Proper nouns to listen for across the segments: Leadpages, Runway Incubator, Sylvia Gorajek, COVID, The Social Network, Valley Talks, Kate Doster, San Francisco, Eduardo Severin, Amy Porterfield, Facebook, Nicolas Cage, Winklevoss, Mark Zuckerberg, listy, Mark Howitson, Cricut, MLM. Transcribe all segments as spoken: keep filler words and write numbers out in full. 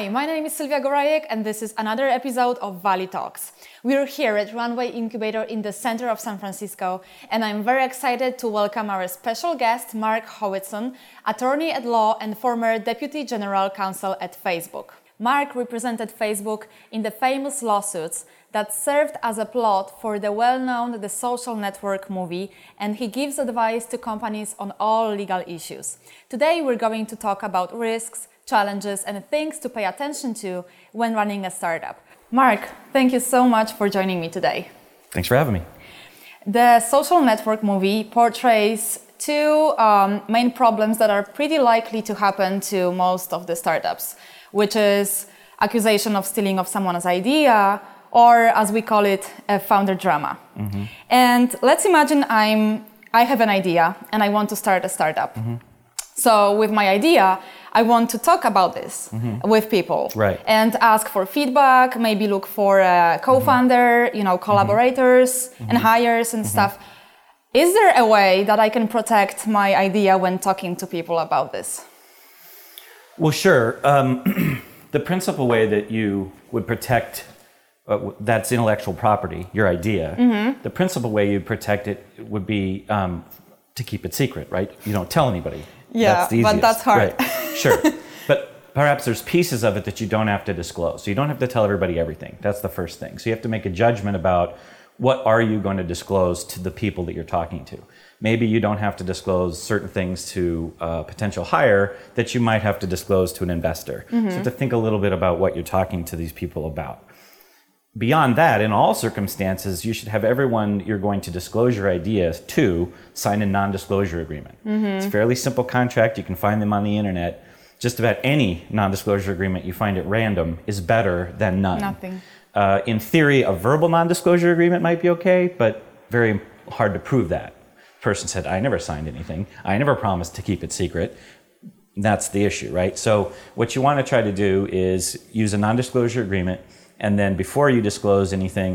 Hi, my name is Sylvia Gorajek and this is another episode of Valley Talks. We're here at Runway Incubator in the center of San Francisco and I'm very excited to welcome our special guest Mark Howitson, attorney at law and former Deputy General Counsel at Facebook. Mark represented Facebook in the famous lawsuits that served as a plot for the well-known The Social Network movie, and he gives advice to companies on all legal issues. Today we're going to talk about risks, challenges, and things to pay attention to when running a startup. Mark, thank you so much for joining me today. Thanks for having me. The Social Network movie portrays two um, main problems that are pretty likely to happen to most of the startups, which is accusation of stealing of someone's idea, or as we call it, a founder drama. Mm-hmm. And let's imagine I'm, I have an idea and I want to start a startup. Mm-hmm. So with my idea, I want to talk about this mm-hmm. with people right. and ask for feedback, maybe look for a co-founder, mm-hmm. you know, collaborators mm-hmm. and hires and mm-hmm. stuff. Is there a way that I can protect my idea when talking to people about this? Well, sure. Um, the principal way that you would protect Uh, that's intellectual property, your idea. Mm-hmm. The principal way you protect it would be um, to keep it secret, right? You don't tell anybody. Yeah, that's the easiest. But that's hard. Right. Sure. But perhaps there's pieces of it that you don't have to disclose. So you don't have to tell everybody everything. That's the first thing. So you have to make a judgment about what are you going to disclose to the people that you're talking to. Maybe you don't have to disclose certain things to a potential hire that you might have to disclose to an investor. Mm-hmm. So you have to think a little bit about what you're talking to these people about. Beyond that, in all circumstances, you should have everyone you're going to disclose your ideas to sign a non-disclosure agreement. Mm-hmm. It's a fairly simple contract. You can find them on the internet. Just about any non-disclosure agreement you find at random is better than none. Nothing. Uh, in theory, a verbal non-disclosure agreement might be okay, but very hard to prove that. The person said, I never signed anything. I never promised to keep it secret. That's the issue, right? So what you want to try to do is use a non-disclosure agreement. And then before you disclose anything,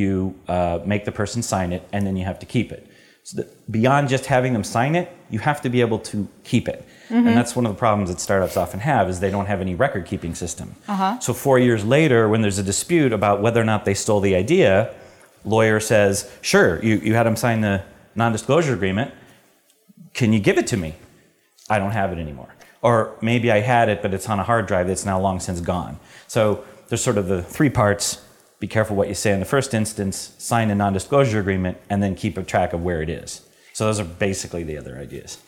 you uh, make the person sign it, and then you have to keep it. So that beyond just having them sign it, you have to be able to keep it. Mm-hmm. And that's one of the problems that startups often have is they don't have any record-keeping system. Uh-huh. So four years later, when there's a dispute about whether or not they stole the idea, lawyer says, sure, you, you had them sign the non-disclosure agreement. Can you give it to me? I don't have it anymore. Or maybe I had it, but it's on a hard drive that's now long since gone. So there's sort of the three parts. Be careful what you say in the first instance, sign a non-disclosure agreement, and then keep a track of where it is. So those are basically the other ideas.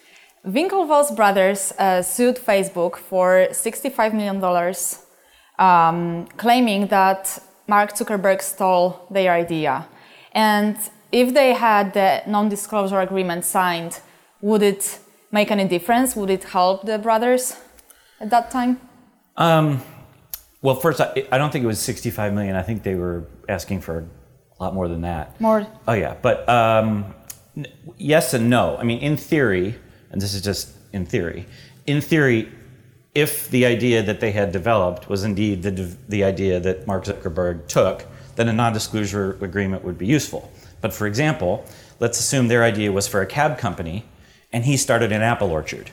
Winklevoss brothers uh, sued Facebook for sixty-five million dollars, um, claiming that Mark Zuckerberg stole their idea. And if they had the non-disclosure agreement signed, would it make any difference? Would it help the brothers at that time? Um, Well, first, I, I don't think it was sixty-five million dollars. I think they were asking for a lot more than that. More. Oh, yeah. But um, n- yes and no. I mean, in theory, and this is just in theory, in theory, if the idea that they had developed was indeed the, the idea that Mark Zuckerberg took, then a non-disclosure agreement would be useful. But for example, let's assume their idea was for a cab company, and he started an apple orchard.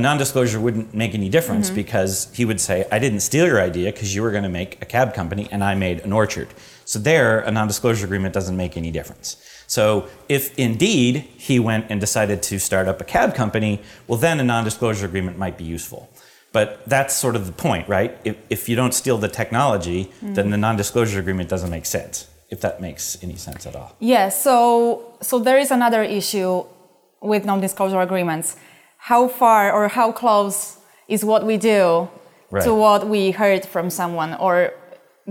A non-disclosure wouldn't make any difference mm-hmm. because he would say, I didn't steal your idea because you were going to make a cab company and I made an orchard. So there, a non-disclosure agreement doesn't make any difference. So if indeed he went and decided to start up a cab company, well, then a non-disclosure agreement might be useful. But that's sort of the point, right? If, if you don't steal the technology, mm-hmm. then the non-disclosure agreement doesn't make sense, if that makes any sense at all. Yeah, so, so there is another issue with non-disclosure agreements. How far or how close is what we do right. to what we heard from someone, or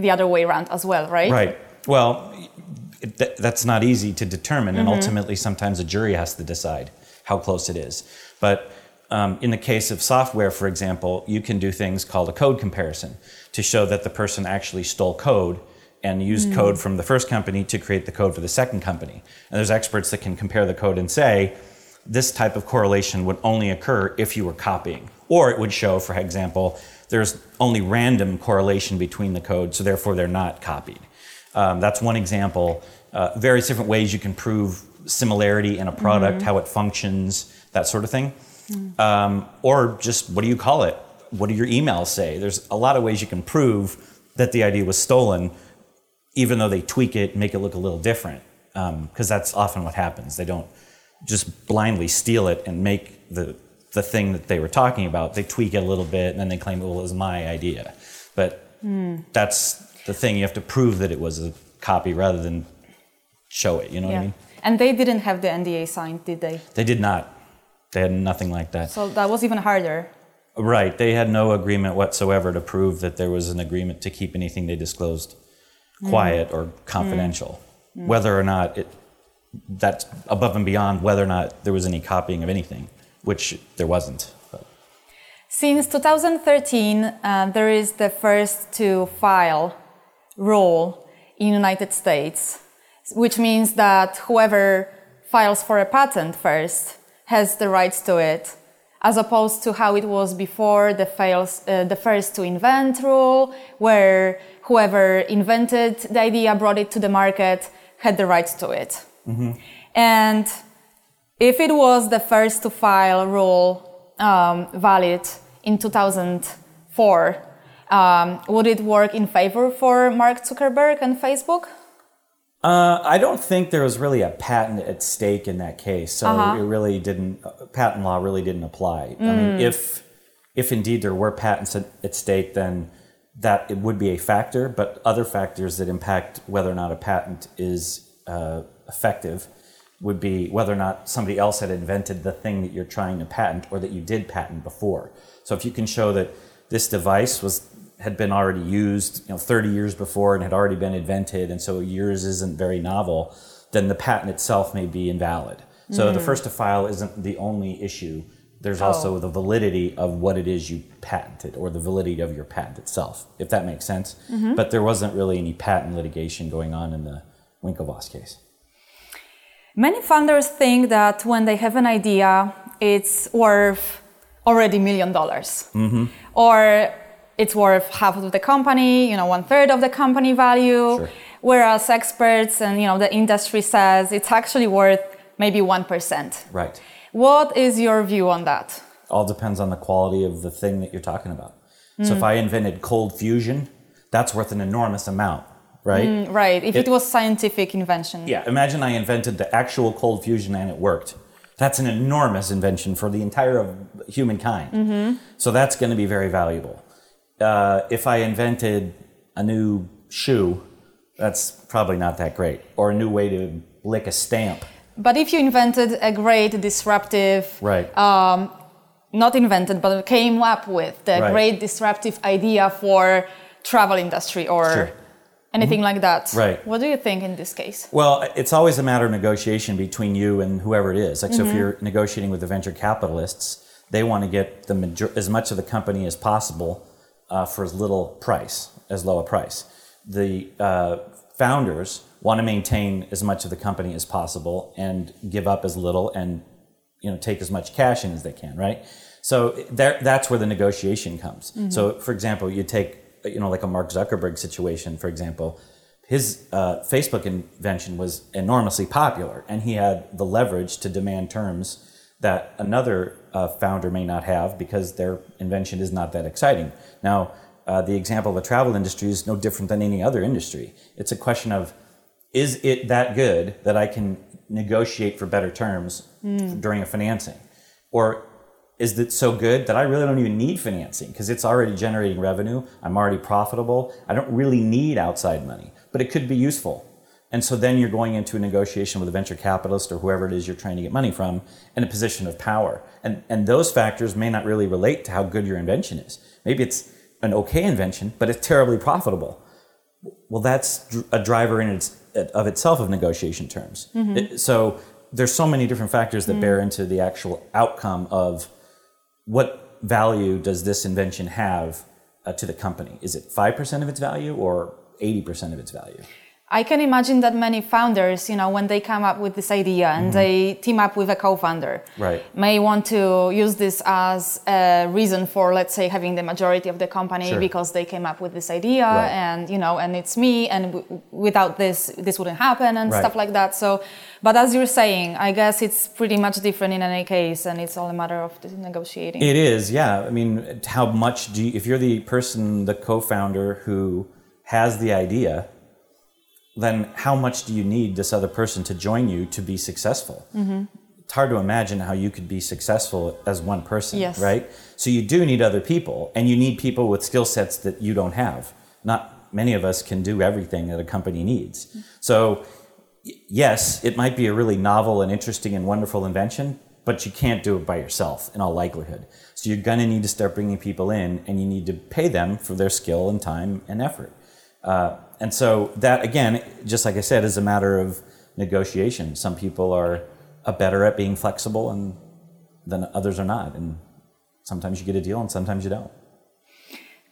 the other way around as well, right? Right. Well, th- that's not easy to determine, mm-hmm. and ultimately sometimes a jury has to decide how close it is. But um, in the case of software, for example, you can do things called a code comparison to show that the person actually stole code and used mm-hmm. code from the first company to create the code for the second company. And there's experts that can compare the code and say, this type of correlation would only occur if you were copying. Or it would show, for example, there's only random correlation between the code, so therefore they're not copied. Um, that's one example. Uh, various different ways you can prove similarity in a product, mm-hmm. how it functions, that sort of thing. Mm-hmm. Um, or just, what do you call it? what do your emails say? There's a lot of ways you can prove that the idea was stolen, even though they tweak it, make it look a little different, because um, that's often what happens. They don't just blindly steal it and make the the thing that they were talking about. They tweak it a little bit, and then they claim, well, it was my idea. But mm. that's the thing. You have to prove that it was a copy rather than show it, you know yeah. what I mean? And they didn't have the N D A signed, did they? They did not. They had nothing like that. So that was even harder. Right. They had no agreement whatsoever to prove that there was an agreement to keep anything they disclosed quiet mm. or confidential, mm. whether or not it, that's above and beyond whether or not there was any copying of anything, which there wasn't. But. Since two thousand thirteen, uh, there is the first to file rule in the United States, which means that whoever files for a patent first has the rights to it, as opposed to how it was before the, fails, uh, the first to invent rule, where whoever invented the idea, brought it to the market, had the rights to it. Mm-hmm. And if it was the first to file rule um, valid in two thousand four, um, would it work in favor for Mark Zuckerberg and Facebook? Uh, I don't think there was really a patent at stake in that case, so uh-huh. it really didn't. Patent law really didn't apply. Mm. I mean, if if indeed there were patents at, at stake, then that it would be a factor. But other factors that impact whether or not a patent is uh, effective would be whether or not somebody else had invented the thing that you're trying to patent, or that you did patent before. So if you can show that this device was. had been already used, you know, thirty years before and had already been invented, and so yours isn't very novel, then the patent itself may be invalid. So mm. the first to file isn't the only issue. There's oh. also the validity of what it is you patented, or the validity of your patent itself, if that makes sense. Mm-hmm. But there wasn't really any patent litigation going on in the Winklevoss case. Many funders think that when they have an idea, it's worth already a million dollars. Mm-hmm. Or it's worth half of the company, you know, one third of the company value, sure. whereas experts and, you know, the industry says it's actually worth maybe one percent. Right. What is your view on that? All depends on the quality of the thing that you're talking about. Mm. So if I invented cold fusion, that's worth an enormous amount, right? Mm, right. If it, it was scientific invention. Yeah. Imagine I invented the actual cold fusion and it worked. That's an enormous invention for the entire of humankind. Mm-hmm. So that's going to be very valuable. Uh, if I invented a new shoe, that's probably not that great, or a new way to lick a stamp. But if you invented a great disruptive, right. um, not invented, but came up with the right. great disruptive idea for travel industry or sure. anything mm-hmm. like that, right. what do you think in this case? Well, it's always a matter of negotiation between you and whoever it is. Like, mm-hmm. so if you're negotiating with the venture capitalists, they want to get the major- as much of the company as possible. Uh, for as little price, as low a price. The uh, founders want to maintain as much of the company as possible and give up as little, and, you know, take as much cash in as they can, right? So there, that's where the negotiation comes. Mm-hmm. So, for example, you take, you know, like a Mark Zuckerberg situation, for example. His uh, Facebook invention was enormously popular, and he had the leverage to demand terms that another uh, founder may not have because their invention is not that exciting. Now, uh, the example of the travel industry is no different than any other industry. It's a question of, is it that good that I can negotiate for better terms mm. during a financing? Or is it so good that I really don't even need financing because it's already generating revenue, I'm already profitable, I don't really need outside money, but it could be useful. And so then you're going into a negotiation with a venture capitalist or whoever it is you're trying to get money from in a position of power. And and those factors may not really relate to how good your invention is. Maybe it's an okay invention, but it's terribly profitable. Well, that's a driver in its, of itself of negotiation terms. Mm-hmm. It, so there's so many different factors that mm-hmm. bear into the actual outcome of what value does this invention have uh, to the company? Is it five percent of its value or eighty percent of its value? I can imagine that many founders, you know, when they come up with this idea and mm-hmm. they team up with a co-founder, right. may want to use this as a reason for, let's say, having the majority of the company sure. because they came up with this idea right. and, you know, and it's me and w- without this, this wouldn't happen and right. stuff like that. So, but as you're saying, I guess it's pretty much different in any case and it's all a matter of negotiating. It is, yeah. I mean, how much do you, if you're the person, the co-founder who has the idea, then how much do you need this other person to join you to be successful? Mm-hmm. It's hard to imagine how you could be successful as one person, yes. right? So you do need other people, and you need people with skill sets that you don't have. Not many of us can do everything that a company needs. Mm-hmm. So yes, it might be a really novel and interesting and wonderful invention, but you can't do it by yourself in all likelihood. So you're gonna need to start bringing people in, and you need to pay them for their skill and time and effort. Uh, And so that, again, just like I said, is a matter of negotiation. Some people are better at being flexible and than others are not. And sometimes you get a deal and sometimes you don't.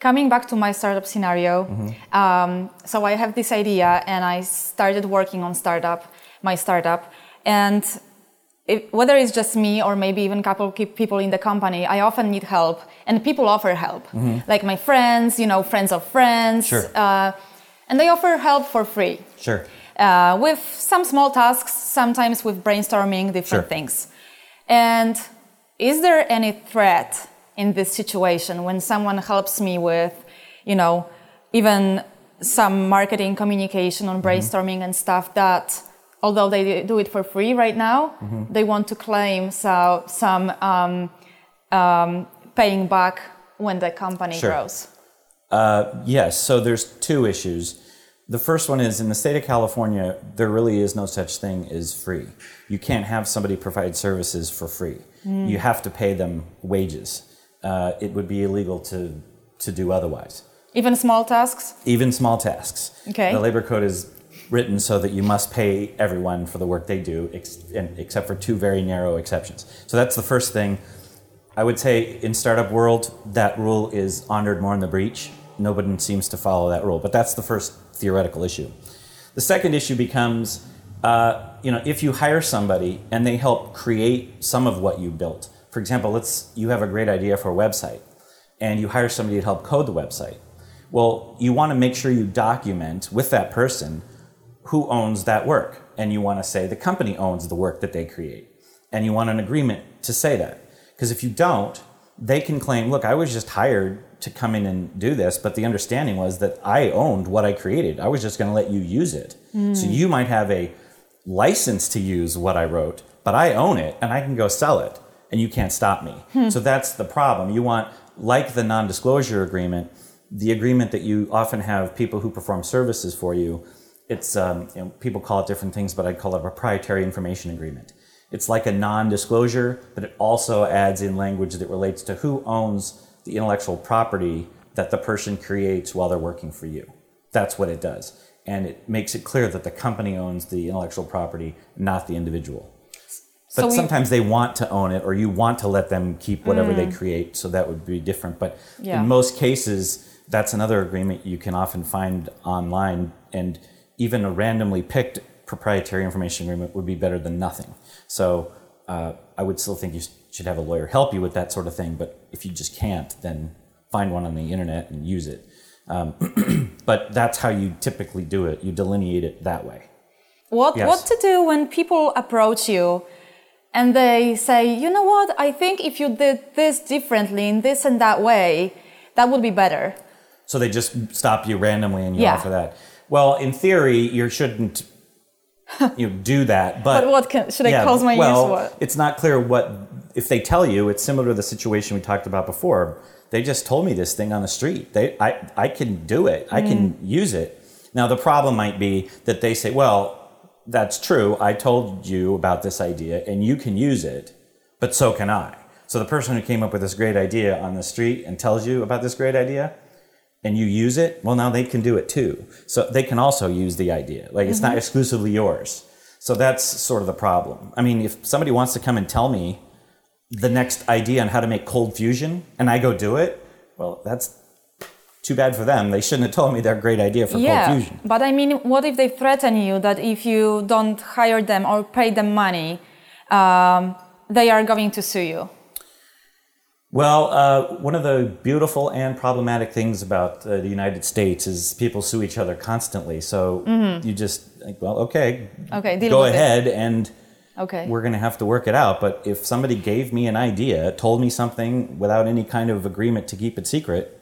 Coming back to my startup scenario, mm-hmm. um, so I have this idea and I started working on startup, my startup. And if, whether it's just me or maybe even a couple of people in the company, I often need help. And people offer help, mm-hmm. like my friends, you know, friends of friends. Sure. Uh, And they offer help for free. Sure. Uh, with some small tasks, sometimes with brainstorming different sure. things. And is there any threat in this situation when someone helps me with, you know, even some marketing communication on brainstorming mm-hmm. and stuff that, although they do it for free right now, mm-hmm. they want to claim so, some um, um, paying back when the company sure. grows? Uh, yes, so there's two issues. The first one is in the state of California, there really is no such thing as free. You can't have somebody provide services for free. Mm. You have to pay them wages. Uh, it would be illegal to, to do otherwise. Even small tasks? Even small tasks. Okay. The labor code is written so that you must pay everyone for the work they do, ex- and, except for two very narrow exceptions. So that's the first thing. I would say in startup world, that rule is honored more in the breach. Nobody seems to follow that rule, but that's the first theoretical issue. The second issue becomes, uh, you know, if you hire somebody and they help create some of what you built. For example, let's you have a great idea for a website, and you hire somebody to help code the website. Well, you want to make sure you document with that person who owns that work, and you want to say the company owns the work that they create, and you want an agreement to say that, because if you don't, they can claim, look, I was just hired to come in and do this, but the understanding was that I owned what I created. I was just going to let you use it. Mm. So you might have a license to use what I wrote, but I own it and I can go sell it and you can't stop me. Hmm. So that's the problem. You want, like the non-disclosure agreement, the agreement that you often have people who perform services for you, it's um, you know, people call it different things, but I call it a proprietary information agreement. It's like a non-disclosure, but it also adds in language that relates to who owns the intellectual property that the person creates while they're working for you. That's what it does. And it makes it clear that the company owns the intellectual property, not the individual. But so we, sometimes they want to own it, or you want to let them keep whatever mm. they create, so that would be different. But yeah. in most cases, that's another agreement you can often find online, and even a randomly picked proprietary information agreement would be better than nothing. So uh, I would still think you should have a lawyer help you with that sort of thing, but if you just can't, then find one on the internet and use it. Um, but that's how you typically do it. You delineate it that way. What yes. what to do when people approach you and they say, you know what, I think if you did this differently in this and that way, that would be better. So they just stop you randomly and you yeah. offer that. Well, in theory, you shouldn't you do that, but, but what can, should I yeah, close my well, ears? Well, it's not clear what if they tell you. It's similar to the situation we talked about before. They just told me this thing on the street. They, I, I can do it. I mm. can use it. Now the problem might be that they say, "Well, that's true. I told you about this idea, and you can use it, but so can I." So the person who came up with this great idea on the street and tells you about this great idea, and you use it, well, now they can do it too. So they can also use the idea. Like mm-hmm. it's not exclusively yours. So that's sort of the problem. I mean, if somebody wants to come and tell me the next idea on how to make cold fusion and I go do it, well, that's too bad for them. They shouldn't have told me their great idea for yeah, cold fusion. But I mean, what if they threaten you that if you don't hire them or pay them money, um, they are going to sue you? Well, uh, one of the beautiful and problematic things about uh, the United States is people sue each other constantly. So mm-hmm. you just think, well, okay, okay deal go with ahead it. and okay. we're going to have to work it out. But if somebody gave me an idea, told me something without any kind of agreement to keep it secret,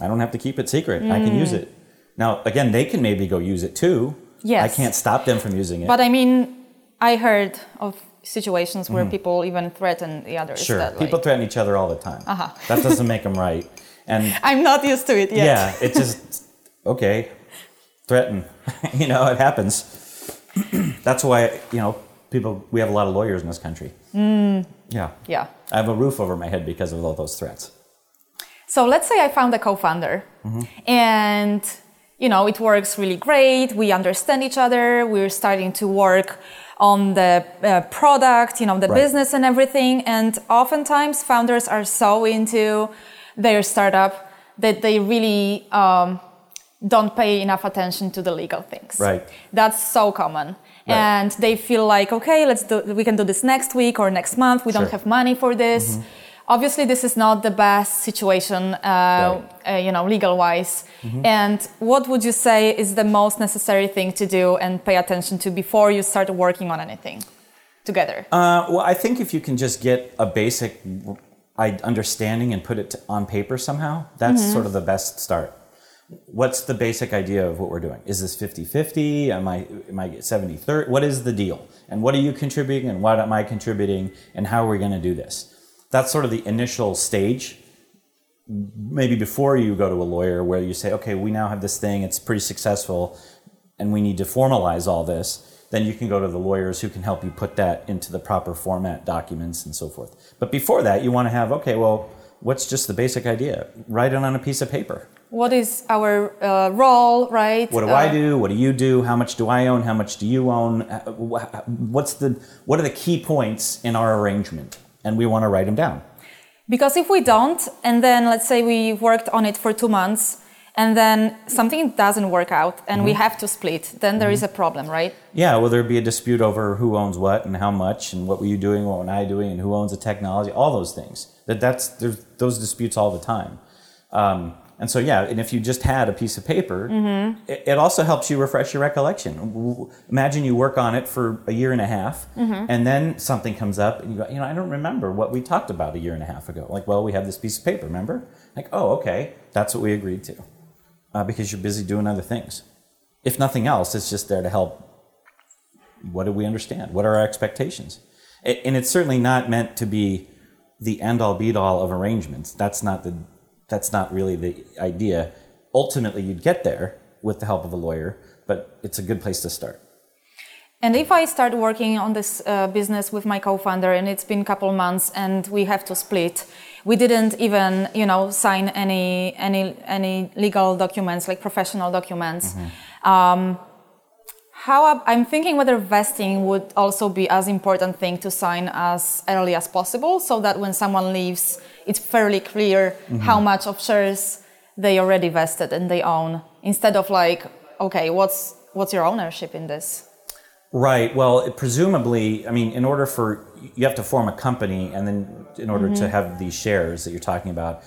I don't have to keep it secret. Mm. I can use it. Now, again, they can maybe go use it too. Yes. I can't stop them from using it. But I mean, I heard of situations where mm-hmm. people even threaten the others. Sure. That, like, people threaten each other all the time. Uh-huh. That doesn't make them right. And I'm not used to it yet. Yeah, it's just, okay, threaten. You know, it happens. That's why, you know, people, we have a lot of lawyers in this country. Mm. Yeah. Yeah. I have a roof over my head because of all those threats. So let's say I found a co-founder mm-hmm. and, you know, it works really great. We understand each other. We're starting to work on the uh, product, you know, the right. business and everything. And oftentimes founders are so into their startup that they really um, don't pay enough attention to the legal things. Right. That's so common. Right. And they feel like, okay, let's do, we can do this next week or next month. We sure. don't have money for this. Mm-hmm. Obviously, this is not the best situation, uh, right. uh, you know, legal-wise. Mm-hmm. And what would you say is the most necessary thing to do and pay attention to before you start working on anything together? Uh, well, I think if you can just get a basic understanding and put it on paper somehow, that's mm-hmm. sort of the best start. What's the basic idea of what we're doing? Is this fifty-fifty? Am I am I seventy-thirty? What is the deal? And what are you contributing? And what am I contributing? And how are we going to do this? That's sort of the initial stage, maybe before you go to a lawyer, where you say, okay, we now have this thing, it's pretty successful, and we need to formalize all this. Then you can go to the lawyers who can help you put that into the proper format, documents, and so forth. But before that, you want to have, okay, well, what's just the basic idea? Write it on a piece of paper. What is our uh, role, right? What do uh, I do? What do you do? How much do I own? How much do you own? What's the? What are the key points in our arrangement? And we want to write them down. Because if we don't, and then let's say we worked on it for two months, and then something doesn't work out, and mm-hmm. we have to split, then mm-hmm. there is a problem, right? Yeah, well, there'd be a dispute over who owns what and how much, and what were you doing, what were I doing, and who owns the technology, all those things. That that's there's those disputes all the time. Um, and so, yeah, and if you just had a piece of paper, mm-hmm. it, it also helps you refresh your recollection. Imagine you work on it for a year and a half, mm-hmm. and then something comes up, and you go, you know, I don't remember what we talked about a year and a half ago. Like, well, we have this piece of paper, remember? Like, oh, okay, that's what we agreed to, uh, because you're busy doing other things. If nothing else, it's just there to help. What do we understand? What are our expectations? It, and it's certainly not meant to be the end-all, be-all of arrangements. That's not the... That's not really the idea. Ultimately, you'd get there with the help of a lawyer, but it's a good place to start. And if I start working on this uh, business with my co-founder, and it's been a couple months, and we have to split, we didn't even, you know, sign any any any legal documents, like professional documents. Mm-hmm. Um, how I'm thinking whether vesting would also be as important thing to sign as early as possible, so that when someone leaves, it's fairly clear mm-hmm. how much of shares they already vested and they own, instead of like, okay, what's what's your ownership in this? Right. Well, it presumably, I mean, in order for, you have to form a company, and then in order mm-hmm. to have these shares that you're talking about,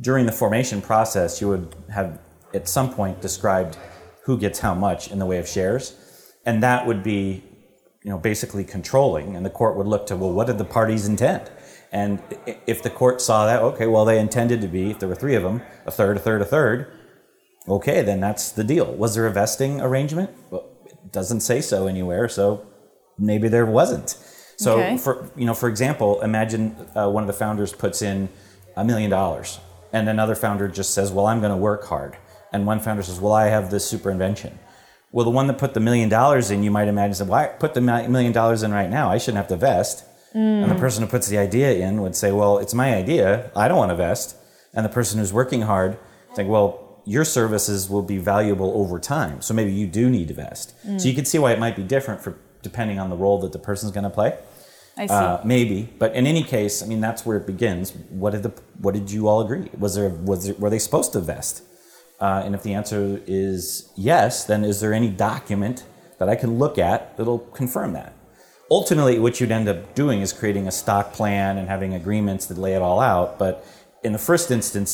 during the formation process, you would have at some point described who gets how much in the way of shares. And that would be, you know, basically controlling, and the court would look to, well, what did the parties intend? And if the court saw that, okay, well, they intended to be, if there were three of them, a third, a third, a third, okay, then that's the deal. Was there a vesting arrangement? Well, it doesn't say so anywhere, so maybe there wasn't. So, okay. for you know, for example, imagine uh, one of the founders puts in a million dollars, and another founder just says, well, I'm going to work hard. And one founder says, well, I have this super invention. Well, the one that put the million dollars in, you might imagine, said, well, I put the million dollars in right now. I shouldn't have to vest. Mm. And the person who puts the idea in would say, well, it's my idea. I don't want to vest. And the person who's working hard think, well, your services will be valuable over time. So maybe you do need to vest. Mm. So you can see why it might be different for depending on the role that the person's going to play. I see. Uh, maybe. But in any case, I mean, that's where it begins. What did the, what did you all agree? Was there, was there, were they supposed to vest? Uh, and if the answer is yes, then is there any document that I can look at that'll confirm that? Ultimately, what you'd end up doing is creating a stock plan and having agreements that lay it all out. But in the first instance,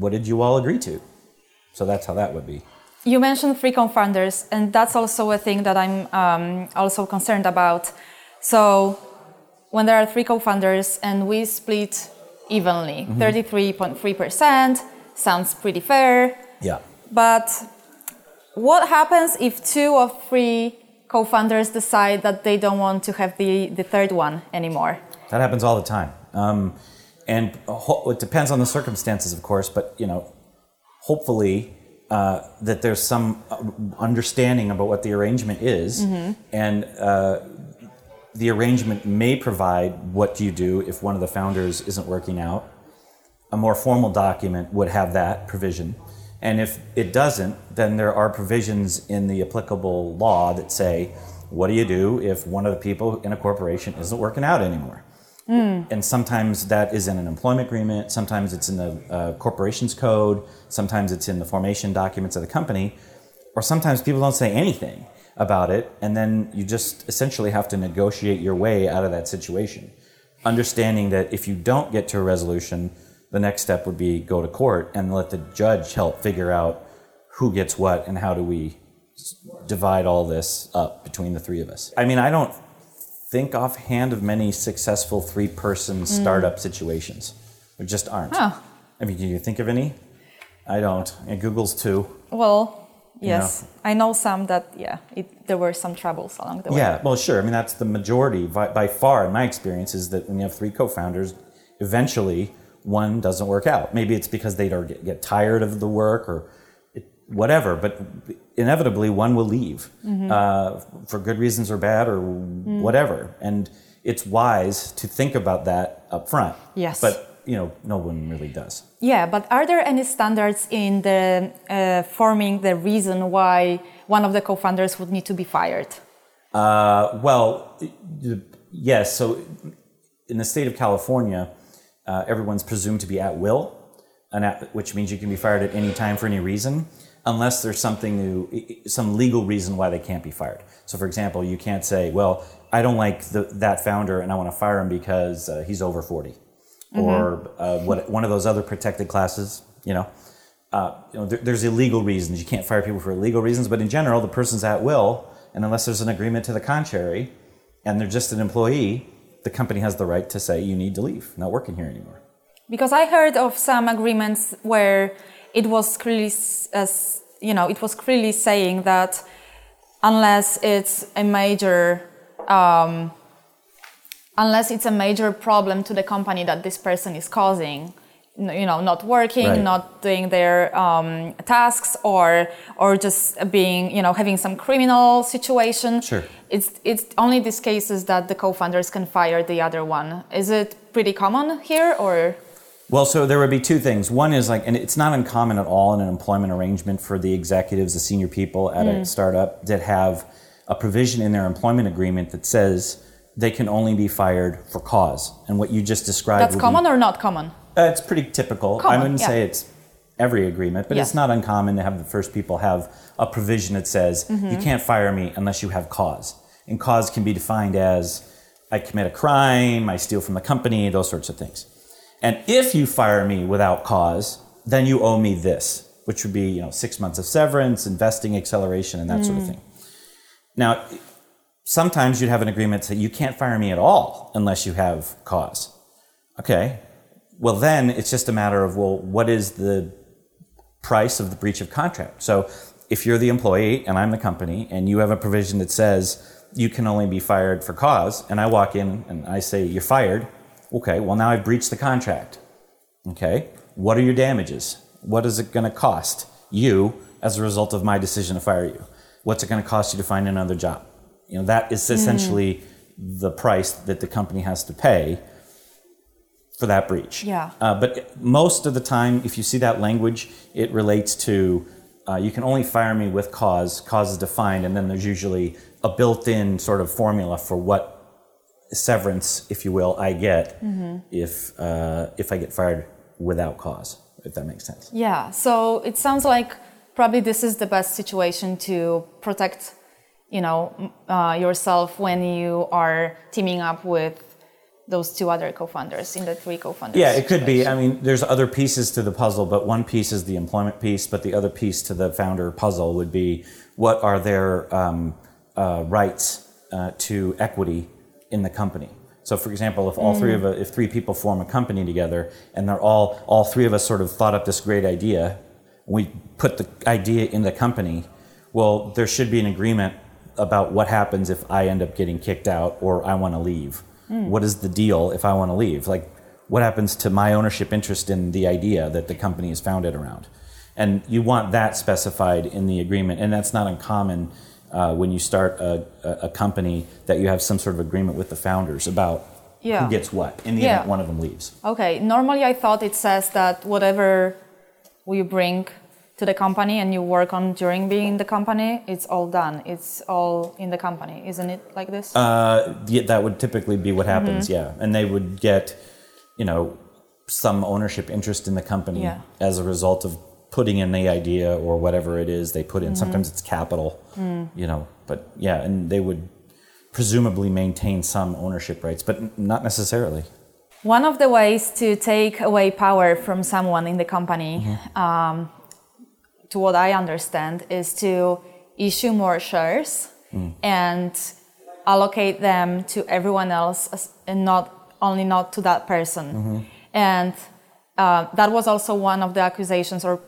what did you all agree to? So that's how that would be. You mentioned free co-founders, and that's also a thing that I'm um, also concerned about. So when there are three co-founders and we split evenly, mm-hmm. thirty-three point three percent sounds pretty fair. Yeah. But what happens if two or three co-founders decide that they don't want to have the, the third one anymore? That happens all the time. Um, and it depends on the circumstances, of course, but you know, hopefully... Uh, that there's some understanding about what the arrangement is, mm-hmm. and uh, the arrangement may provide what you do if one of the founders isn't working out. A more formal document would have that provision, and if it doesn't, then there are provisions in the applicable law that say, what do you do if one of the people in a corporation isn't working out anymore? Mm. And sometimes that is in an employment agreement, sometimes it's in the uh, corporation's code, sometimes it's in the formation documents of the company, or sometimes people don't say anything about it, and then you just essentially have to negotiate your way out of that situation. Understanding that if you don't get to a resolution, the next step would be go to court and let the judge help figure out who gets what and how do we divide all this up between the three of us. I mean, I don't... think offhand of many successful three-person startup mm. situations. There just aren't. Oh. I mean, do you think of any? I don't. And Google's too. Well, yes. You know. I know some that, yeah, it, there were some troubles along the way. Yeah, well, sure. I mean, that's the majority by, by far in my experience is that when you have three co-founders, eventually one doesn't work out. Maybe it's because they don't get, get tired of the work or it, whatever, but... inevitably one will leave mm-hmm. uh, for good reasons or bad or mm. whatever. And it's wise to think about that up front. Yes. But, you know, no one really does. Yeah, but are there any standards in the uh, forming the reason why one of the co-founders would need to be fired? Uh, well, yes. So in the state of California, uh, everyone's presumed to be at will, and at, which means you can be fired at any time for any reason. Unless there's something new, some legal reason why they can't be fired. So, for example, you can't say, well, I don't like the, that founder and I want to fire him because uh, he's over forty. Mm-hmm. Or uh, what, one of those other protected classes, you know. Uh, you know there, there's illegal reasons. You can't fire people for illegal reasons. But in general, the person's at will. And unless there's an agreement to the contrary and they're just an employee, the company has the right to say you need to leave. Not working here anymore. Because I heard of some agreements where... It was clearly, as you know, it was clearly saying that unless it's a major, um, unless it's a major problem to the company that this person is causing, you know, not working, right. not doing their um, tasks, or or just being, you know, having some criminal situation. Sure. It's it's only these cases that the co-founders can fire the other one. Is it pretty common here, or? Well, so there would be two things. One is like, and it's not uncommon at all in an employment arrangement for the executives, the senior people at mm. a startup that have a provision in their employment agreement that says they can only be fired for cause. And what you just described. That's common be, or not common? Uh, it's pretty typical. Common, I wouldn't yeah. say it's every agreement, but yeah. it's not uncommon to have the first people have a provision that says mm-hmm. you can't fire me unless you have cause. And cause can be defined as I commit a crime, I steal from the company, those sorts of things. And if you fire me without cause, then you owe me this, which would be, you know, six months of severance, investing acceleration, and that mm. sort of thing. Now, sometimes you'd have an agreement that you can't fire me at all unless you have cause. Okay. Well, then it's just a matter of, well, what is the price of the breach of contract? So if you're the employee and I'm the company and you have a provision that says you can only be fired for cause, and I walk in and I say you're fired. Okay, well, now I've breached the contract. Okay, what are your damages? What is it going to cost you as a result of my decision to fire you? What's it going to cost you to find another job? You know, that is essentially mm. the price that the company has to pay for that breach. Yeah. Uh, but most of the time, if you see that language, it relates to uh, you can only fire me with cause. Cause is defined, and then there's usually a built-in sort of formula for what severance, if you will, I get mm-hmm. if uh, if I get fired without cause. if that makes sense. Yeah. So it sounds like probably this is the best situation to protect, you know, uh, yourself when you are teaming up with those two other co-founders in the three co-founders. Yeah, it could be. I mean, there's other pieces to the puzzle, but one piece is the employment piece, but the other piece to the founder puzzle would be what are their um, uh, rights uh, to equity in the company. So, for example, if all mm. three of a, if three people form a company together, and they're all all three of us sort of thought up this great idea, we put the idea in the company. Well, there should be an agreement about what happens if I end up getting kicked out or I want to leave. Mm. What is the deal if I want to leave? Like, what happens to my ownership interest in the idea that the company is founded around? And you want that specified in the agreement, and that's not uncommon. Uh, when you start a, a company, that you have some sort of agreement with the founders about yeah. who gets what in the yeah. event one of them leaves. Okay. Normally, I thought it says that whatever you bring to the company and you work on during being in the company, it's all done. It's all in the company. Isn't it like this? Uh, yeah, that would typically be what happens. Mm-hmm. Yeah, and they would get, you know, some ownership interest in the company yeah. as a result of putting in the idea or whatever it is they put in. Mm-hmm. Sometimes it's capital, mm. you know, but yeah, and they would presumably maintain some ownership rights, but n- not necessarily. One of the ways to take away power from someone in the company, mm-hmm. um, to what I understand, is to issue more shares mm. and allocate them to everyone else, and not only not to that person. Mm-hmm. And uh, that was also one of the accusations or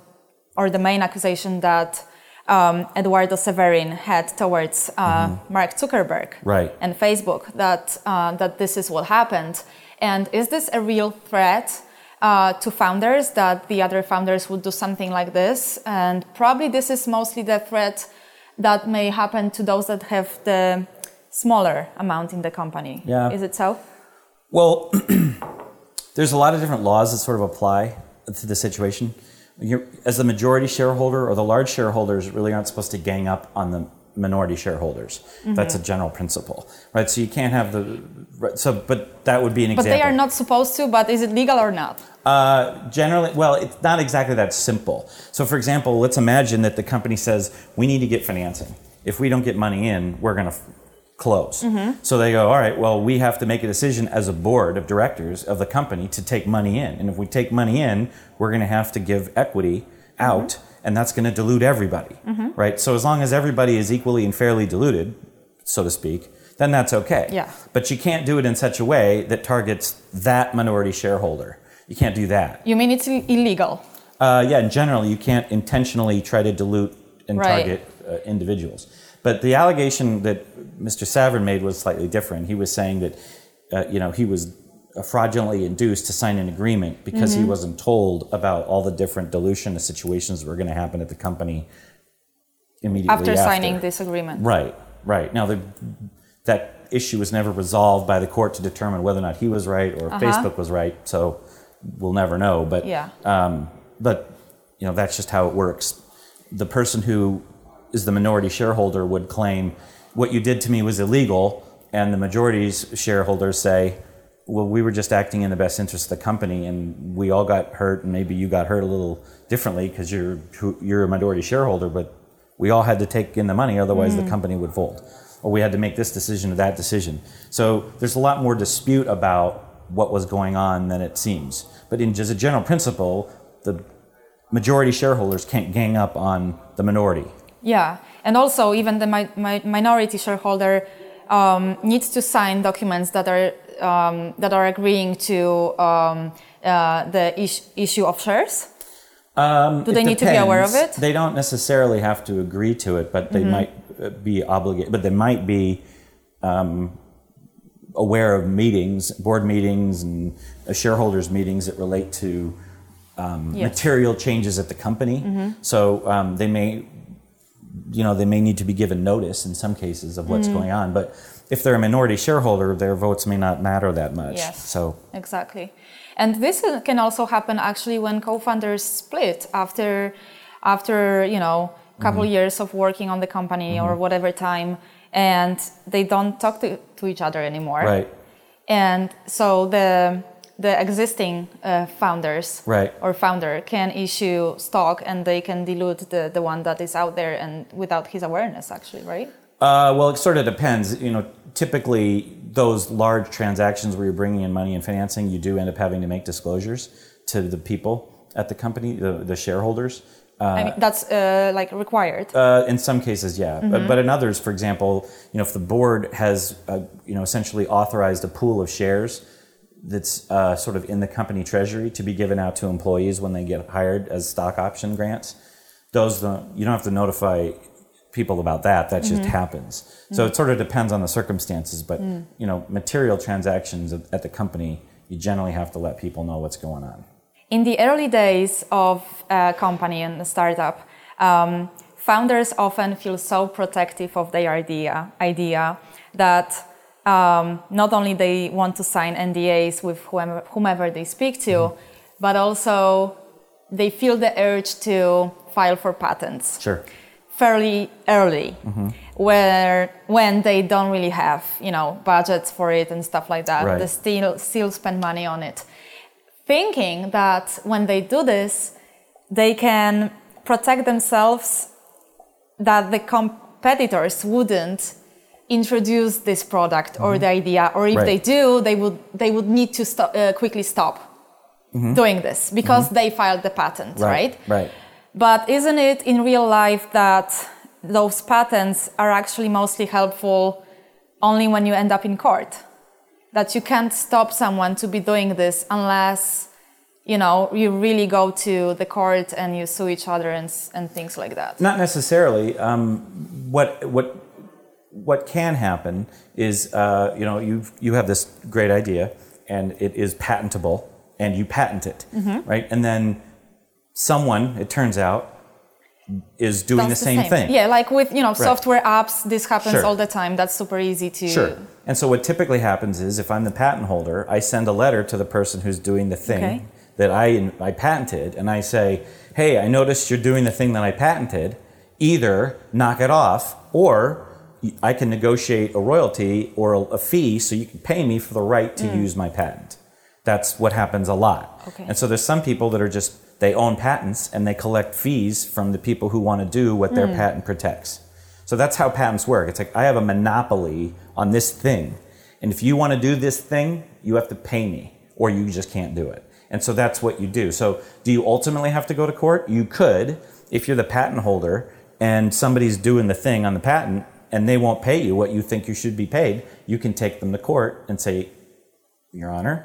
or the main accusation that um, Eduardo Severin had towards uh, mm-hmm. Mark Zuckerberg right. and Facebook, that uh, that this is what happened. And is this a real threat uh, to founders, that the other founders would do something like this? And probably this is mostly the threat that may happen to those that have the smaller amount in the company. Yeah. Is it so? Well, there's a lot of different laws that sort of apply to the situation. You're, as the majority shareholder or the large shareholders, really aren't supposed to gang up on the minority shareholders. Mm-hmm. That's a general principle, right? So you can't have the right, so, but that would be an but example. But they are not supposed to. But is it legal or not? Uh, generally, well, it's not exactly that simple. So, for example, let's imagine that the company says we need to get financing. If we don't get money in, we're going to f- close. Mm-hmm. So they go, all right, well, we have to make a decision as a board of directors of the company to take money in. And if we take money in, we're going to have to give equity out, mm-hmm. and that's going to dilute everybody, mm-hmm. right? So as long as everybody is equally and fairly diluted, so to speak, then that's okay. Yeah. But you can't do it in such a way that targets that minority shareholder. You can't do that. You mean it's illegal? Uh, yeah, in general, you can't intentionally try to dilute and right. target uh, individuals. But the allegation that Mister Severin made was slightly different. He was saying that, uh, you know, he was fraudulently induced to sign an agreement because mm-hmm. he wasn't told about all the different dilution situations that were going to happen at the company immediately after, after. signing this agreement. Right, right. Now, the, that issue was never resolved by the court to determine whether or not he was right or uh-huh. Facebook was right. So we'll never know. But yeah. um, but you know, that's just how it works. The person who is the minority shareholder would claim, what you did to me was illegal, and the majority's shareholders say, well, we were just acting in the best interest of the company, and we all got hurt, and maybe you got hurt a little differently because you're you're a minority shareholder, but we all had to take in the money, otherwise mm. the company would fold, or we had to make this decision or that decision. So there's a lot more dispute about what was going on than it seems. But in just a general principle, the majority shareholders can't gang up on the minority. Yeah, and also even the mi- mi- minority shareholder um, needs to sign documents that are um, that are agreeing to um, uh, the is- issue of shares. Um, Do they need to be aware of it? They don't necessarily have to agree to it, but they mm-hmm. might be obligated. But they might be um, aware of meetings, board meetings, and shareholders meetings that relate to um, yes. material changes at the company. Mm-hmm. So um, they may. You know, they may need to be given notice in some cases of what's mm. going on, but if they're a minority shareholder, their votes may not matter that much. Yes, so exactly. And this can also happen actually when co-founders split after, after you know, a couple mm-hmm. years of working on the company mm-hmm. or whatever time, and they don't talk to, to each other anymore. Right. And so the the existing uh, founders right. or founder can issue stock and they can dilute the, the one that is out there and without his awareness, actually, right? Uh, well, it sort of depends. You know, typically those large transactions where you're bringing in money and financing, you do end up having to make disclosures to the people at the company, the, the shareholders. Uh, I mean, that's uh, like required. Uh, in some cases, yeah, mm-hmm. but, but in others, for example, you know, if the board has, uh, you know, essentially authorized a pool of shares that's uh, sort of in the company treasury to be given out to employees when they get hired as stock option grants, those don't, you don't have to notify people about that. That mm-hmm. just happens. Mm-hmm. So it sort of depends on the circumstances, but mm. you know, material transactions at the company, you generally have to let people know what's going on. In the early days of a company and a startup, um, founders often feel so protective of their idea, idea that um, not only they want to sign N D As with whomever, whomever they speak to, mm-hmm. but also they feel the urge to file for patents sure. fairly early, mm-hmm. where when they don't really have, you know, budgets for it and stuff like that. Right. They still still spend money on it, thinking that when they do this, they can protect themselves that the competitors wouldn't introduce this product mm-hmm. or the idea, or if right. they do, they would they would need to stop, uh, quickly stop mm-hmm. doing this because mm-hmm. they filed the patent, right? Right. Right. But isn't it in real life that those patents are actually mostly helpful only when you end up in court? That you can't stop someone to be doing this unless, you know, you really go to the court and you sue each other and and things like that. Not necessarily. Um, what what what can happen is, uh, you know, you you have this great idea and it is patentable and you patent it, mm-hmm. right? And then someone, it turns out, is doing the same, the same thing. Yeah, like with, you know, right. software apps, this happens sure. all the time. That's super easy to... Sure. And so what typically happens is if I'm the patent holder, I send a letter to the person who's doing the thing okay. that I I patented, and I say, hey, I noticed you're doing the thing that I patented. Either knock it off, or I can negotiate a royalty or a fee so you can pay me for the right to mm. use my patent. That's what happens a lot. Okay. And so there's some people that are just... They own patents and they collect fees from the people who want to do what their mm. patent protects. So that's how patents work. It's like, I have a monopoly on this thing. And if you want to do this thing, you have to pay me or you just can't do it. And so that's what you do. So do you ultimately have to go to court? You could, if you're the patent holder and somebody's doing the thing on the patent and they won't pay you what you think you should be paid, you can take them to court and say, Your Honor,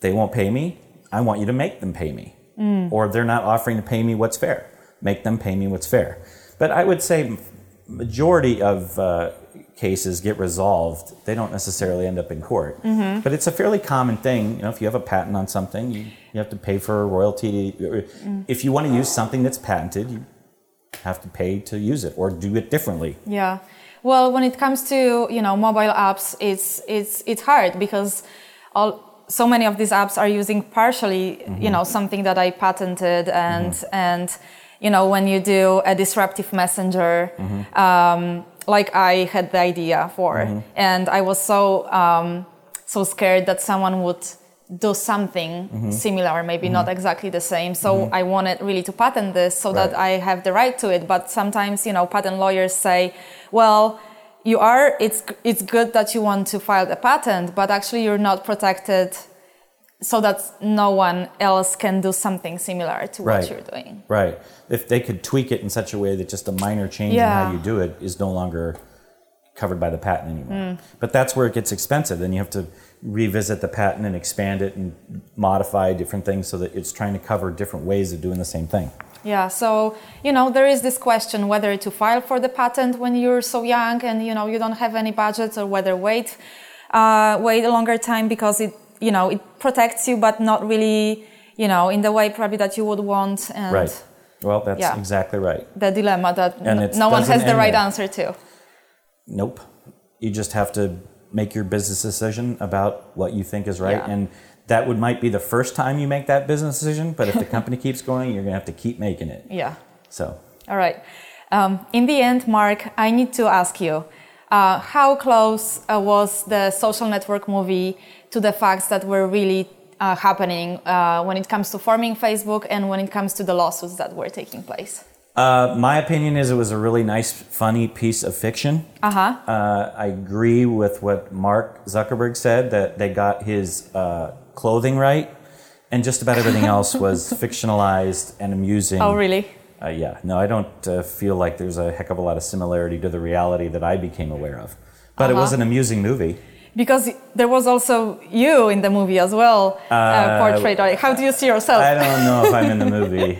they won't pay me. I want you to make them pay me. Mm. Or they're not offering to pay me what's fair. Make them pay me what's fair. But I would say majority of uh, cases get resolved. They don't necessarily end up in court. Mm-hmm. But it's a fairly common thing. You know, if you have a patent on something, you, you have to pay for a royalty. Mm. If you want to use something that's patented, you have to pay to use it or do it differently. Yeah. Well, when it comes to, you know, mobile apps, it's it's it's hard because all. So many of these apps are using partially, mm-hmm. you know, something that I patented, and mm-hmm. and you know, when you do a disruptive messenger, mm-hmm. um, like I had the idea for, mm-hmm. and I was so um, so scared that someone would do something mm-hmm. similar, maybe mm-hmm. not exactly the same. So mm-hmm. I wanted really to patent this so right. that I have the right to it. But sometimes, you know, patent lawyers say, well. You are, it's it's good that you want to file a patent, but actually you're not protected so that no one else can do something similar to right. what you're doing. Right. If they could tweak it in such a way that just a minor change yeah. in how you do it is no longer covered by the patent anymore. Mm. But that's where it gets expensive. Then you have to revisit the patent and expand it and modify different things so that it's trying to cover different ways of doing the same thing. Yeah, so, you know, there is this question whether to file for the patent when you're so young and, you know, you don't have any budget, or whether wait uh, wait a longer time because it, you know, it protects you, but not really, you know, in the way probably that you would want. And right. Well, that's yeah, exactly right. The dilemma that n- no one has the right answer to. Nope. You just have to make your business decision about what you think is right. Yeah. And that would might be the first time you make that business decision, but if the company keeps going, you're going to have to keep making it. Yeah. So. All right. Um, in the end, Mark, I need to ask you, uh, how close uh, was the Social Network movie to the facts that were really uh, happening uh, when it comes to forming Facebook and when it comes to the lawsuits that were taking place? Uh, my opinion is it was a really nice, funny piece of fiction. Uh-huh. Uh, I agree with what Mark Zuckerberg said, that they got his uh, clothing right, and just about everything else was fictionalized and amusing. Oh, really? Uh, yeah. No, I don't uh, feel like there's a heck of a lot of similarity to the reality that I became aware of. But uh-huh. It was an amusing movie. Because there was also you in the movie as well, uh, uh, portrayed. How do you see yourself? I don't know if I'm in the movie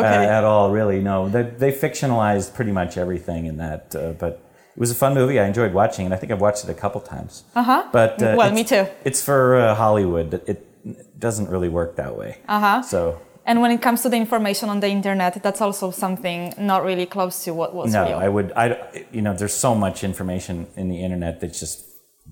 okay. uh, at all, really, no. They, they fictionalized pretty much everything in that, uh, but it was a fun movie. I enjoyed watching it. I think I've watched it a couple times. Uh-huh. But, uh, well, me too. It's for uh, Hollywood. It doesn't really work that way. Uh-huh. So. And when it comes to the information on the internet, that's also something not really close to what was no, real. No, I would, I, you know, there's so much information in the internet that's just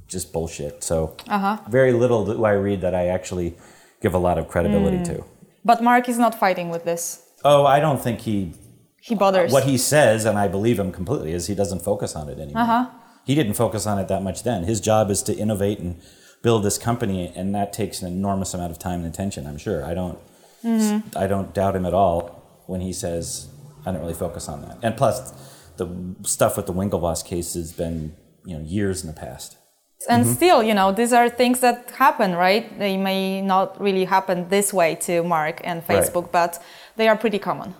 just bullshit. So uh-huh. very little do I read that I actually give a lot of credibility mm. to. But Mark is not fighting with this. Oh, I don't think he... He bothers. What he says, and I believe him completely, is he doesn't focus on it anymore. Uh-huh. He didn't focus on it that much then. His job is to innovate and build this company, and that takes an enormous amount of time and attention, I'm sure. I don't, mm-hmm. I don't doubt him at all when he says, I don't really focus on that. And plus, the stuff with the Winklevoss case has been, you know, years in the past. And mm-hmm. still, you know, these are things that happen, right? They may not really happen this way to Mark and Facebook, right. But they are pretty common,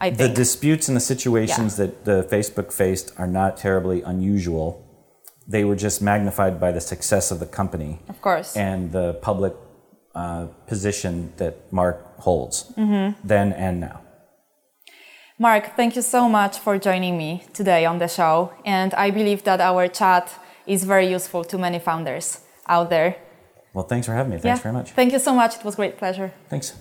I think. The disputes and the situations yeah. that the Facebook faced are not terribly unusual. They were just magnified by the success of the company. Of course. And the public uh, position that Mark holds mm-hmm. then and now. Mark, thank you so much for joining me today on the show. And I believe that our chat is very useful to many founders out there. Well, thanks for having me. Thanks yeah. very much. Thank you so much. It was a great pleasure. Thanks.